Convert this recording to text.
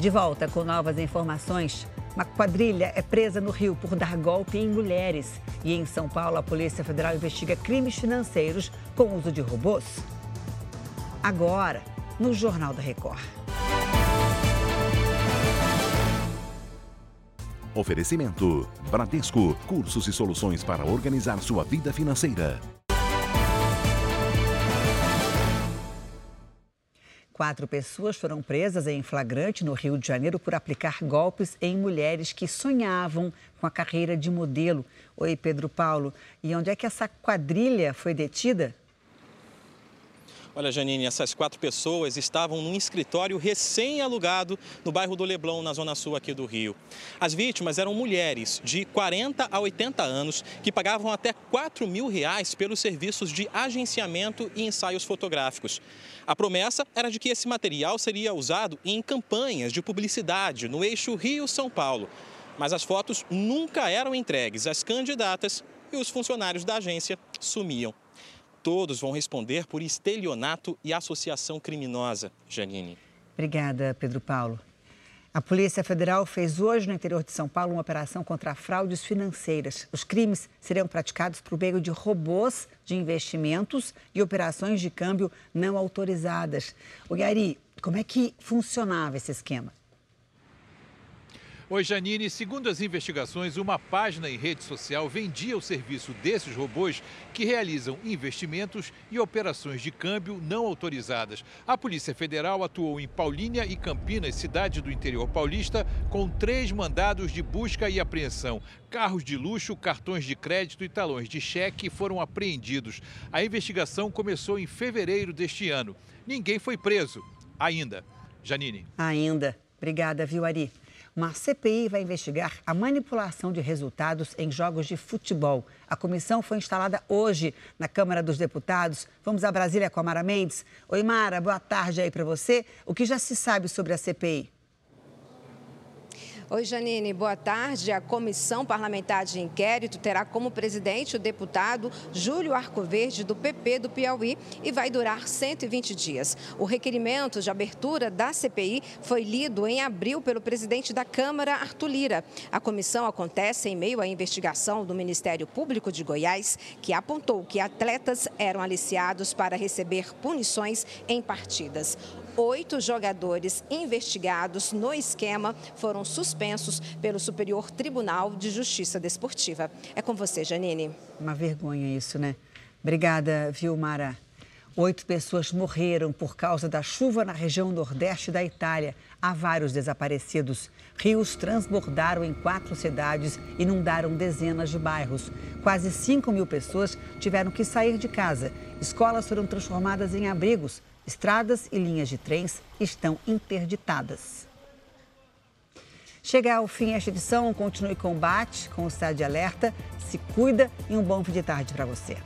De volta com novas informações, uma quadrilha é presa no Rio por dar golpe em mulheres. E em São Paulo, a Polícia Federal investiga crimes financeiros com uso de robôs. Agora, no Jornal da Record. Oferecimento: Bradesco, cursos e soluções para organizar sua vida financeira. 4 pessoas foram presas em flagrante no Rio de Janeiro por aplicar golpes em mulheres que sonhavam com a carreira de modelo. Oi, Pedro Paulo. E onde é que essa quadrilha foi detida? Olha, Janine, essas 4 pessoas estavam num escritório recém-alugado no bairro do Leblon, na zona sul aqui do Rio. As vítimas eram mulheres de 40 a 80 anos que pagavam até R$4.000 pelos serviços de agenciamento e ensaios fotográficos. A promessa era de que esse material seria usado em campanhas de publicidade no eixo Rio-São Paulo. Mas as fotos nunca eram entregues às candidatas e os funcionários da agência sumiam. Todos vão responder por estelionato e associação criminosa, Janine. Obrigada, Pedro Paulo. A Polícia Federal fez hoje no interior de São Paulo uma operação contra fraudes financeiras. Os crimes serão praticados por meio de robôs de investimentos e operações de câmbio não autorizadas. O Yari, como é que funcionava esse esquema? Oi, Janine. Segundo as investigações, uma página em rede social vendia o serviço desses robôs que realizam investimentos e operações de câmbio não autorizadas. A Polícia Federal atuou em Paulínia e Campinas, cidade do interior paulista, com 3 mandados de busca e apreensão. Carros de luxo, cartões de crédito e talões de cheque foram apreendidos. A investigação começou em fevereiro deste ano. Ninguém foi preso. Ainda. Janine. Ainda. Obrigada, viu, Ari? Uma CPI vai investigar a manipulação de resultados em jogos de futebol. A comissão foi instalada hoje na Câmara dos Deputados. Vamos a Brasília com a Mara Mendes. Oi, Mara, boa tarde aí para você. O que já se sabe sobre a CPI? Oi, Janine, boa tarde. A Comissão Parlamentar de Inquérito terá como presidente o deputado Júlio Arcoverde, do PP do Piauí, e vai durar 120 dias. O requerimento de abertura da CPI foi lido em abril pelo presidente da Câmara, Arthur Lira. A comissão acontece em meio à investigação do Ministério Público de Goiás, que apontou que atletas eram aliciados para receber punições em partidas. 8 jogadores investigados no esquema foram suspensos pelo Superior Tribunal de Justiça Desportiva. É com você, Janine. Uma vergonha isso, né? Obrigada, viu, Mara? 8 pessoas morreram por causa da chuva na região nordeste da Itália. Há vários desaparecidos. Rios transbordaram em 4 cidades, inundaram dezenas de bairros. Quase 5.000 pessoas tiveram que sair de casa. Escolas foram transformadas em abrigos. Estradas e linhas de trens estão interditadas. Chega ao fim esta edição. Continue o combate com o Estado de Alerta. Se cuida e um bom fim de tarde para você.